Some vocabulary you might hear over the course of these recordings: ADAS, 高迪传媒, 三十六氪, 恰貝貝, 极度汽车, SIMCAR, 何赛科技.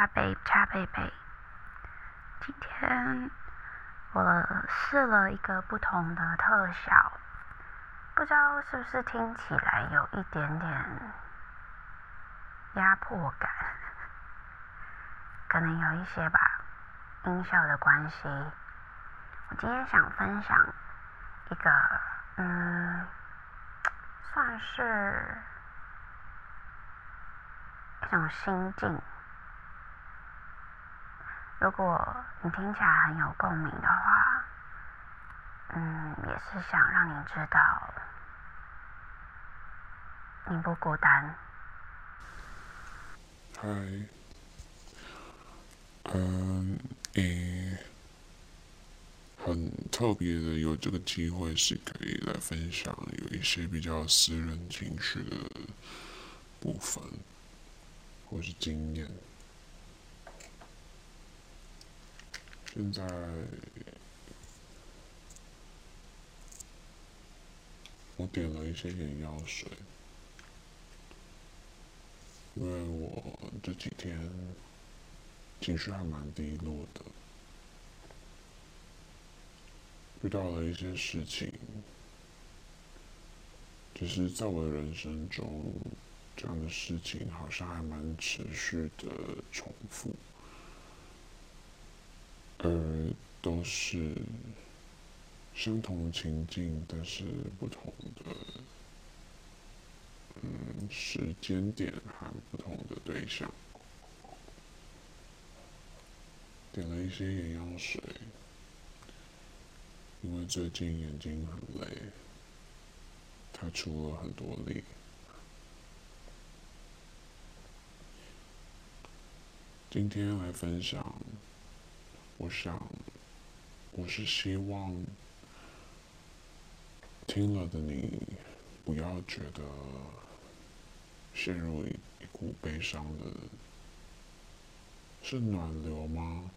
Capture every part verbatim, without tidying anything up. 大贝恰贝贝。今天我试了一个不同的特效，不知道是不是听起来有一点点压迫感，可能有一些吧，音效的关系。我今天想分享一个，嗯，算是一种心境。如果你听起来很有共鸣的话，嗯，也是想让你知道你不孤单。嗨，嗯，诶，很特别的有这个机会是可以来分享有一些比较私人情绪的部分，或是经验。现在我点了一些眼药水，因为我这几天情绪还蛮低落的，遇到了一些事情，就是在我的人生中，这样的事情好像还蛮持续的重复。而都是相同的情境，但是不同的嗯时间点和不同的对象。点了一些眼药水，因为最近眼睛很累，它出了很多力。今天来分享。我想，我是希望听了的你不要觉得陷入一股悲伤的，是暖流吗？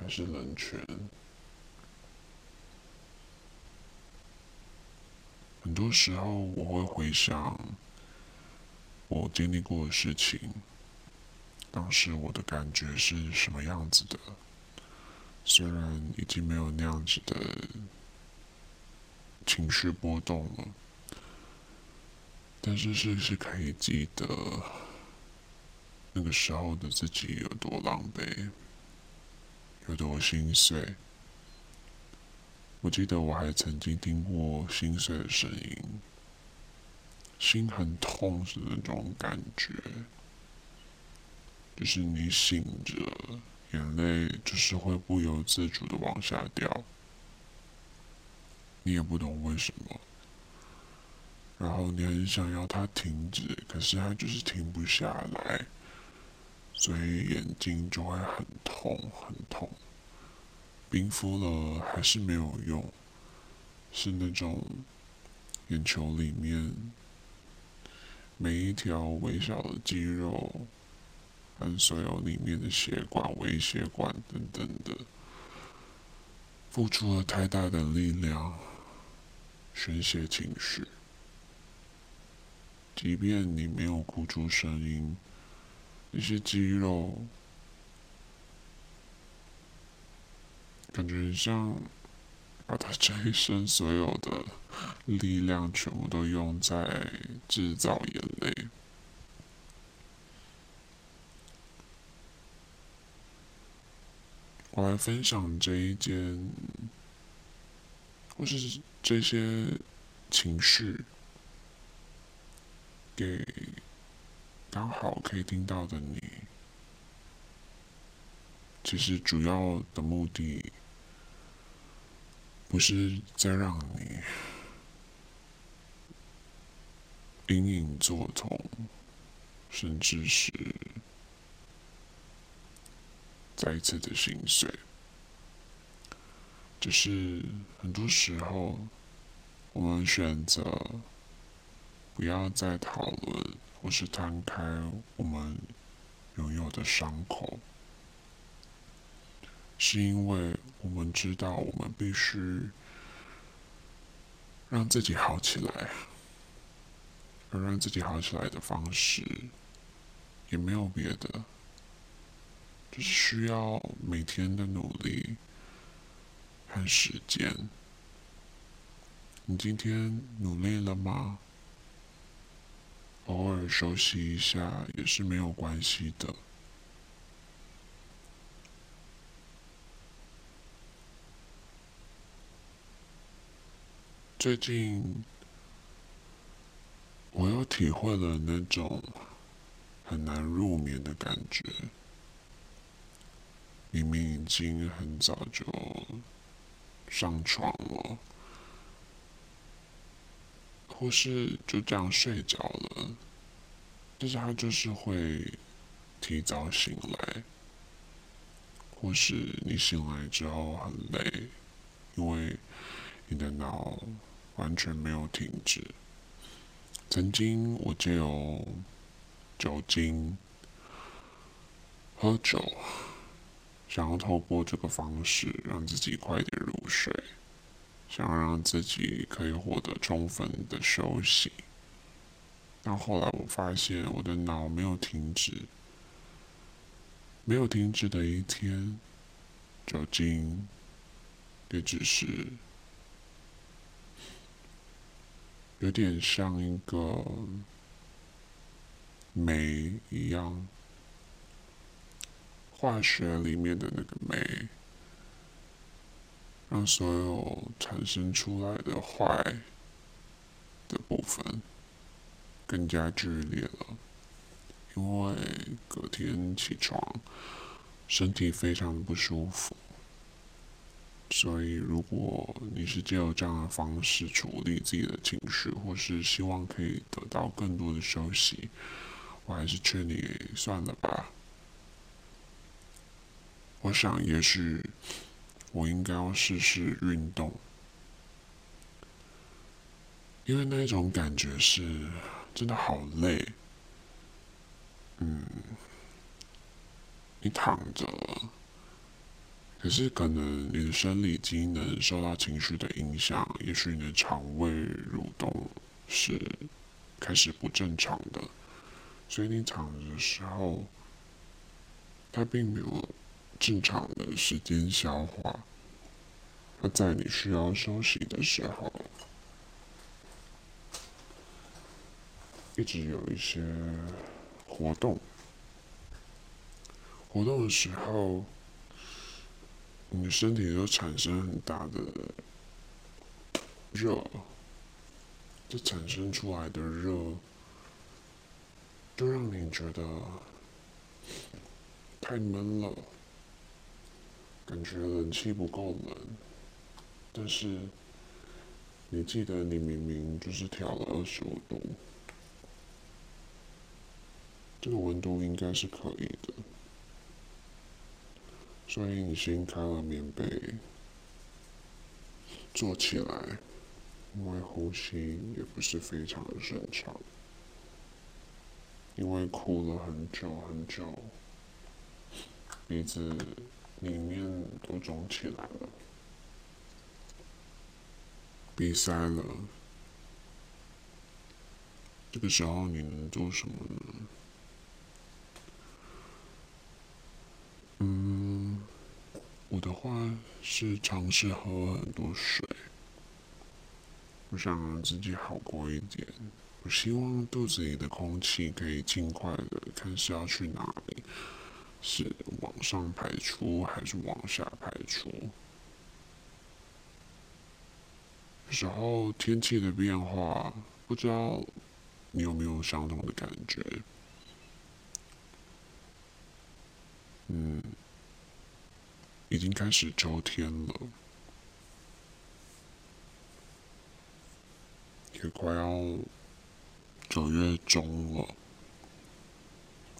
还是冷泉？很多时候我会回想我经历过的事情。当时我的感觉是什么样子的？虽然已经没有那样子的情绪波动了，但是是不是可以记得那个时候的自己有多狼狈，有多心碎？我记得我还曾经听过心碎的声音，心很痛的那种感觉。就是你醒着，眼泪就是会不由自主的往下掉，你也不懂为什么。然后你很想要它停止，可是它就是停不下来，所以眼睛就会很痛很痛。冰敷了还是没有用，是那种眼球里面每一条微小的肌肉。和所有里面的血管、微血管等等的，付出了太大的力量宣泄情绪。即便你没有哭出声音，那些肌肉感觉像把他这一生所有的力量全部都用在制造眼泪。我来分享这一件，或是这些情绪，给刚好可以听到的你。其实主要的目的，不是在让你隐隐作痛，甚至是再一次的心碎，只是很多时候，我们选择不要再讨论或是摊开我们拥有的伤口，是因为我们知道我们必须让自己好起来，而让自己好起来的方式也没有别的，就是需要每天的努力和时间。你今天努力了吗？偶尔休息一下也是没有关系的。最近我又体会了那种很难入眠的感觉，明明已经很早就上床了，或是就这样睡着了，但是他就是会提早醒来，或是你醒来之后很累，因为你的脑完全没有停止。曾经我借由酒精喝酒，想要透过这个方式让自己快点入睡，想要让自己可以获得充分的休息。但后来我发现我的脑没有停止，没有停止的一天，酒精也只是有点像一个酶一样，化学里面的那个酶，让所有产生出来的坏的部分更加剧烈了。因为隔天起床，身体非常不舒服，所以如果你是借由这样的方式处理自己的情绪，或是希望可以得到更多的休息，我还是劝你算了吧。我想也许我应该要试试运动，因为那种感觉是真的好累。嗯，你躺着了，可是可能你的生理机能受到情绪的影响，也许你的肠胃蠕动是开始不正常的，所以你躺着的时候，它并没有正常的时间消化。它在你需要休息的时候，一直有一些活动，活动的时候你的身体就产生很大的热，这产生出来的热就让你觉得太闷了，感觉冷气不够冷。但是你记得你明明就是调了二十五度，这个温度应该是可以的，所以你先开了棉被，坐起来，因为呼吸也不是非常的顺畅，因为哭了很久很久，鼻子里面都肿起来了，鼻塞了。这个时候你能做什么呢？嗯。我的话是尝试喝很多水，我想让自己好过一点。我希望肚子里的空气可以尽快的看是要去哪里，是往上排出还是往下排出。有时候天气的变化，不知道你有没有相同的感觉？嗯。已经开始秋天了，也快要九月中了。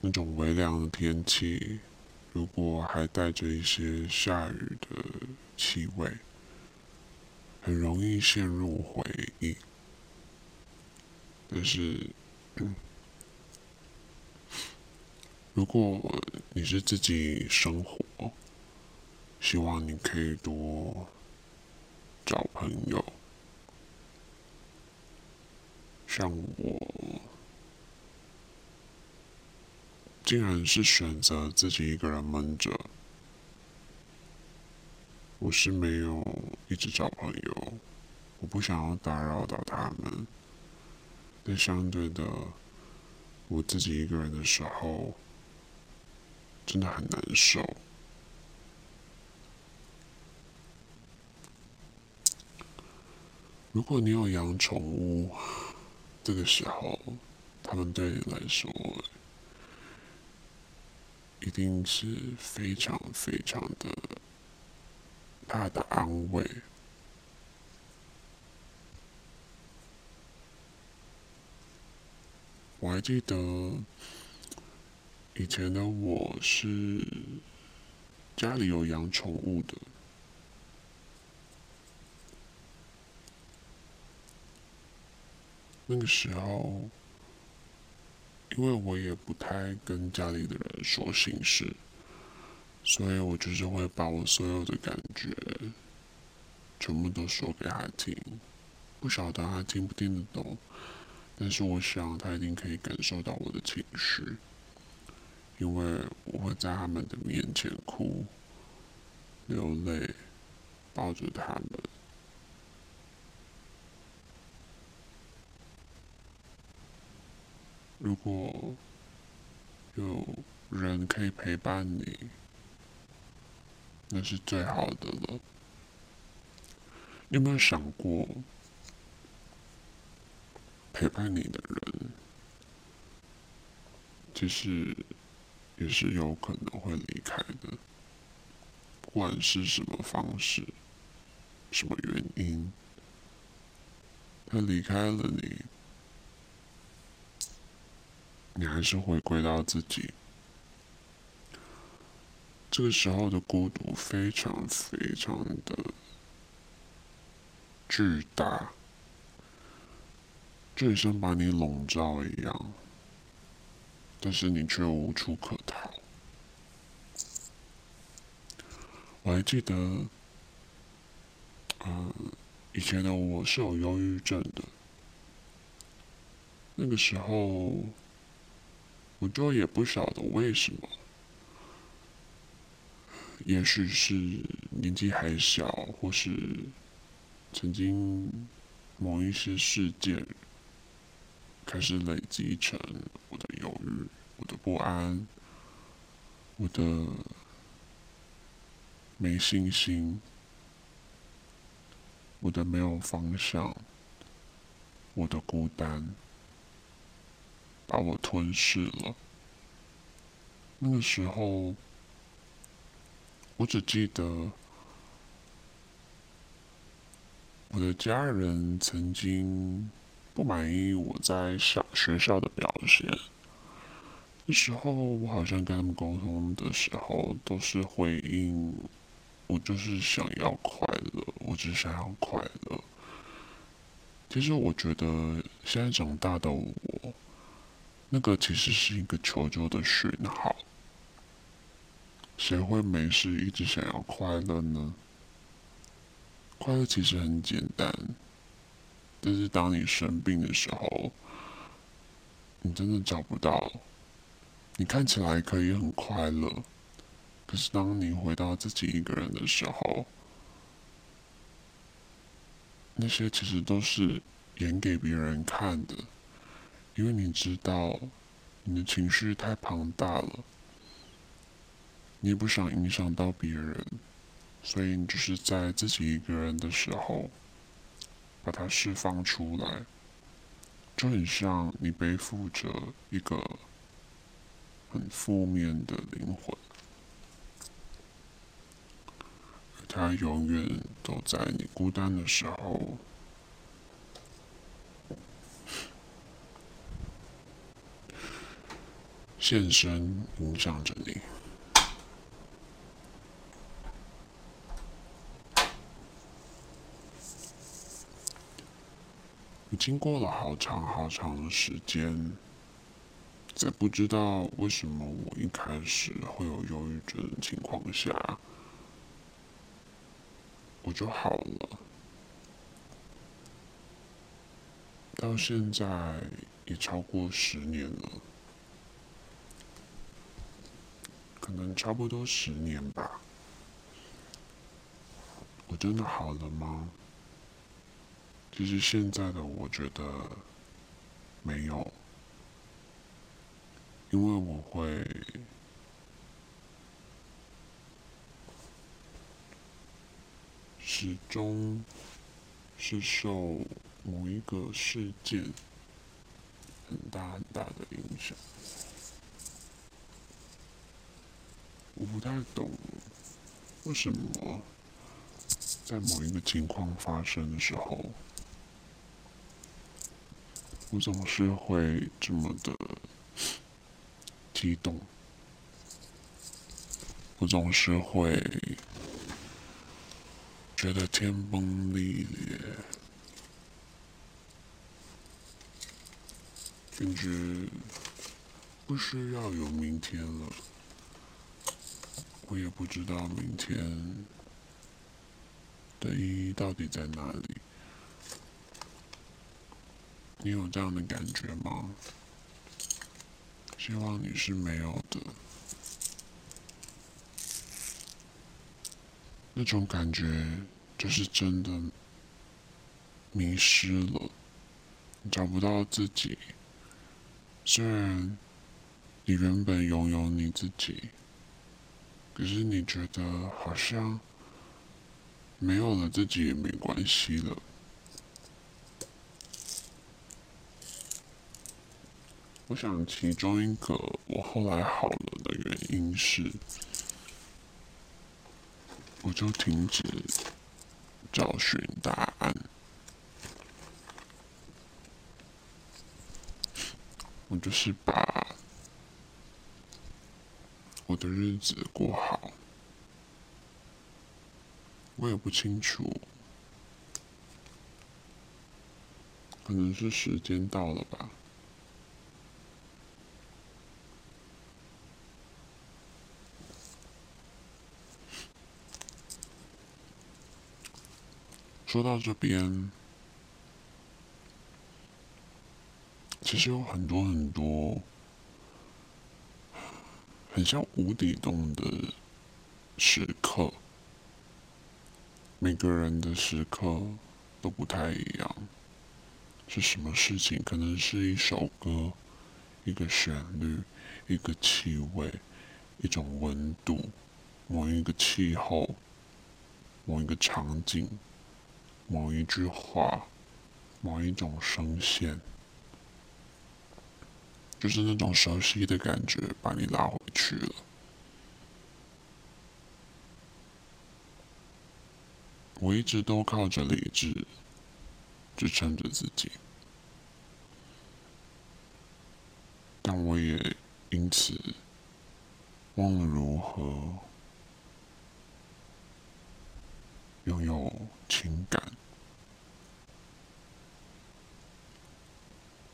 那种微凉的天气，如果还带着一些下雨的气味，很容易陷入回忆。但是，嗯、如果你是自己生活，希望你可以多找朋友，像我竟然是选择自己一个人闷着。我是没有一直找朋友，我不想要打扰到他们。但相对的，我自己一个人的时候，真的很难受。如果你有养宠物，这个时候，他们对你来说，一定是非常非常的大的安慰。我还记得以前的我是家里有养宠物的。那个时候，因为我也不太跟家里的人说心事，所以我就是会把我所有的感觉全部都说给他听。不晓得他听不听得懂，但是我想他一定可以感受到我的情绪，因为我会在他们的面前哭、流泪、抱着他们。如果有人可以陪伴你，那是最好的了。你有没有想过，陪伴你的人，其实也是有可能会离开的，不管是什么方式、什么原因，他离开了你。你还是回归到自己，这个时候的孤独非常非常的巨大，就像把你笼罩一样，但是你却无处可逃。我还记得，呃，以前的我是有忧郁症的，那个时候。我就也不晓得为什么，也许是年纪还小，或是曾经某一些事件开始累积成我的忧郁、我的不安、我的没信心、我的没有方向、我的孤单。把我吞噬了。那个时候，我只记得我的家人曾经不满意我在学校的表现。那时候，我好像跟他们沟通的时候，都是回应我就是想要快乐，我只想要快乐。其实，我觉得现在长大的我。那个其实是一个求救的讯号。谁会没事一直想要快乐呢？快乐其实很简单，但是当你生病的时候，你真的找不到。你看起来可以很快乐，可是当你回到自己一个人的时候，那些其实都是演给别人看的。因为你知道，你的情绪太庞大了，你也不想影响到别人，所以你就是在自己一个人的时候，把它释放出来，就很像你背负着一个很负面的灵魂，而它永远都在你孤单的时候。现身影响着你。我经过了好长好长的时间，在不知道为什么我一开始会有忧郁症的情况下，我就好了。到现在也超过十年了。可能差不多十年吧。我真的好了吗？其实现在的我觉得没有，因为我会始终是受某一个事件很大很大的影响。我不太懂为什么在某一个情况发生的时候，我总是会这么的激动，我总是会觉得天崩地裂，甚至不需要有明天了，我也不知道明天的意义到底在哪里。你有这样的感觉吗？希望你是没有的。那种感觉就是真的迷失了，你找不到自己。虽然你原本拥有你自己，可是你觉得好像没有了自己也没关系了。我想其中一个我后来好了的原因是，我就停止找寻答案，我就是把我的日子过好。我也不清楚，可能是时间到了吧。说到这边，其实有很多很多很像无底洞的时刻，每个人的时刻都不太一样。是什么事情？可能是一首歌，一个旋律，一个气味，一种温度，某一个气候，某一个场景，某一句话，某一种声线，就是那种熟悉的感觉把你拉回去了。我一直都靠着理智支撑着自己，但我也因此忘了如何拥有情感。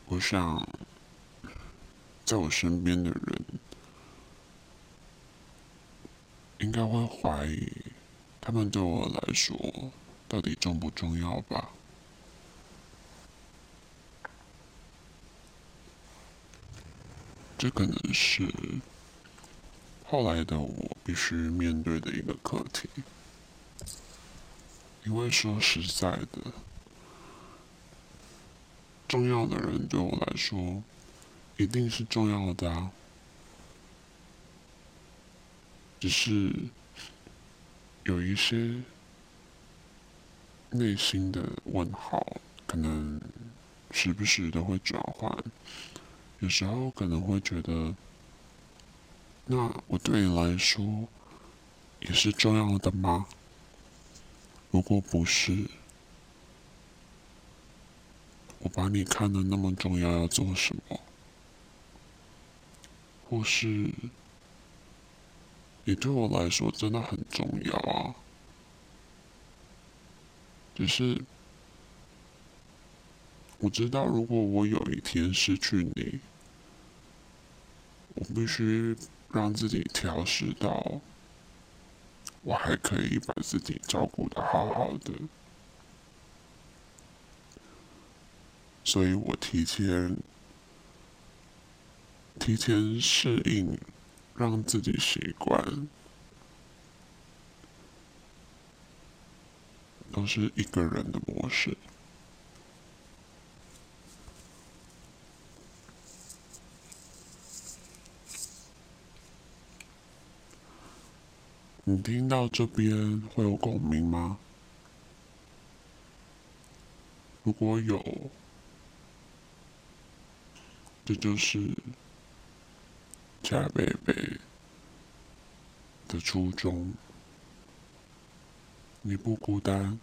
我想在我身边的人应该会怀疑他们对我来说到底重不重要吧。这可能是后来的我必须面对的一个课题，因为说实在的，重要的人对我来说一定是重要的啊，只是有一些内心的问号可能时不时的会转换。有时候可能会觉得，那我对你来说也是重要的吗？如果不是，我把你看得那么重要要做什么？或是你对我来说真的很重要啊，只是我知道如果我有一天失去你，我必须让自己调试到我还可以把自己照顾得好好的，所以我提前提前适应让自己习惯，都是一个人的模式。你听到这边会有共鸣吗？如果有，这就是恰贝贝的初衷。你不孤单，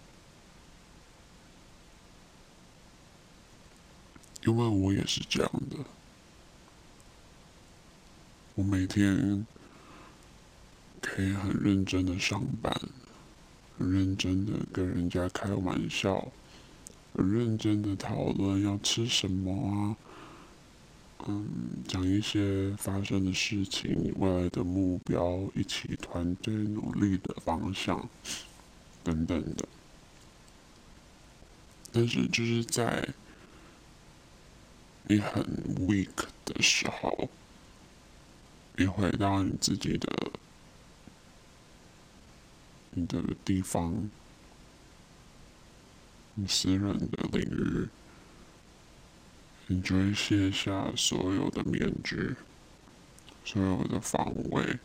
因为我也是这样的。我每天可以很认真的上班，很认真的跟人家开玩笑，很认真的讨论要吃什么啊。嗯，讲一些发生的事情，未来的目标，一起团队努力的方向，等等的。但是就是在你很 weak 的时候，你回到你自己的你的地方，你私人的领域。你就会卸下所有的面具，所有的防卫，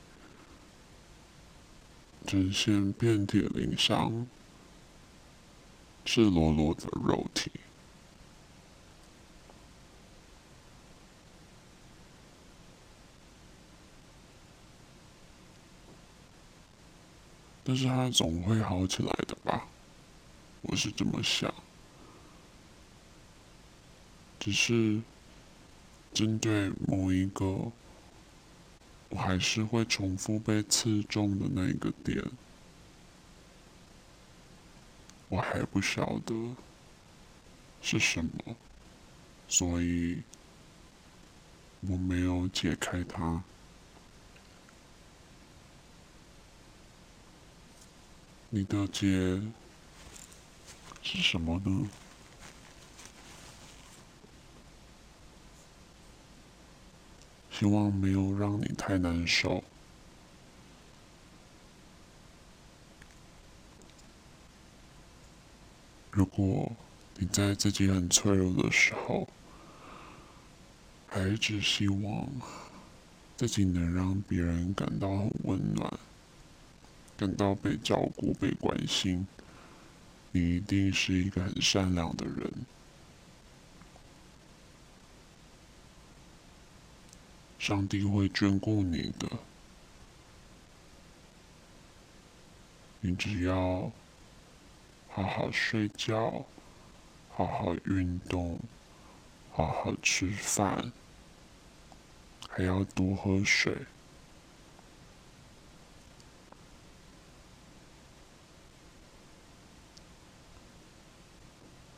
呈现遍体鳞伤、赤裸裸的肉体。但是它总会好起来的吧？我是这么想。只是针对某一个，我还是会重复被刺中的那个点，我还不晓得是什么，所以我没有解开它。你的结是什么呢？希望没有让你太难受。如果你在自己很脆弱的时候，还只希望自己能让别人感到很温暖，感到被照顾、被关心，你一定是一个很善良的人。上帝会眷顾你的，你只要好好睡觉，好好运动，好好吃饭，还要多喝水。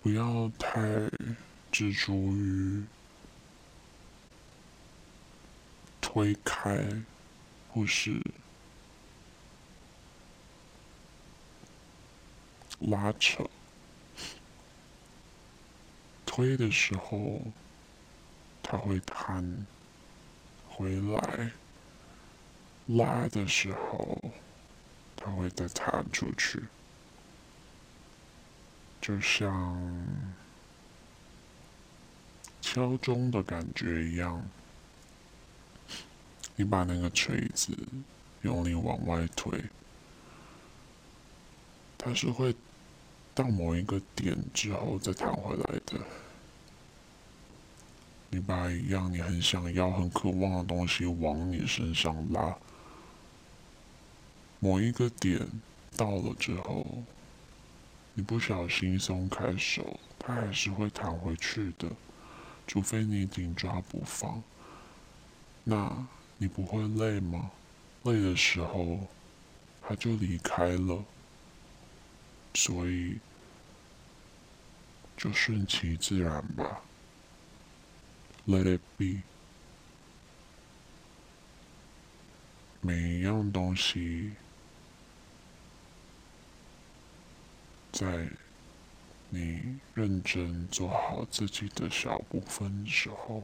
不要太执着于推开，或是拉扯。推的时候，它会弹回来；拉的时候，它会再弹出去。就像敲钟的感觉一样。你把那个锤子用力往外推，它是会到某一个点之后再弹回来的。你把一样你很想要、很渴望的东西往你身上拉，某一个点到了之后，你不小心松开手，它还是会弹回去的，除非你紧抓不放。那你不会累吗？累的时候，他就离开了，所以就顺其自然吧。Let it be。每一样东西，在你认真做好自己的小部分的时候，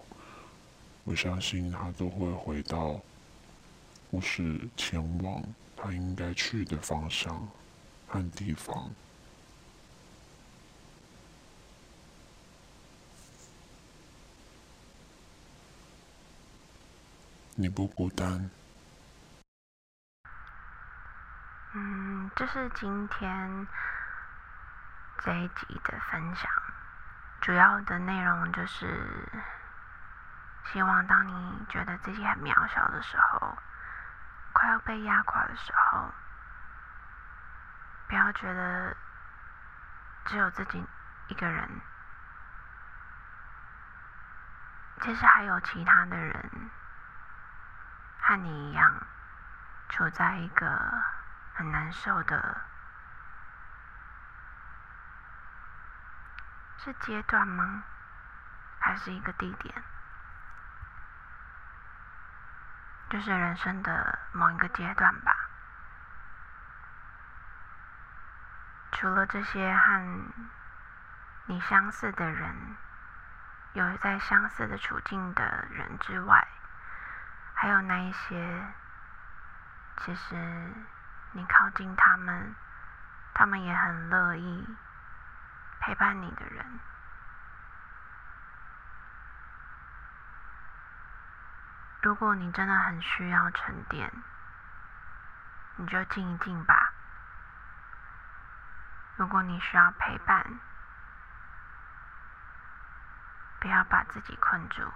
我相信它都会回到或是前往他应该去的方向和地方。你不孤单。嗯，这是今天这一集的分享，主要的内容就是希望当你觉得自己很渺小的时候，快要被压垮的时候，不要觉得只有自己一个人，其实还有其他的人和你一样处在一个很难受的是阶段吗？还是一个地点？就是人生的某一个阶段吧。除了这些和你相似的人，有在相似的处境的人之外，还有那一些，其实你靠近他们，他们也很乐意陪伴你的人。如果你真的很需要沉淀，你就静一静吧。如果你需要陪伴，不要把自己困住。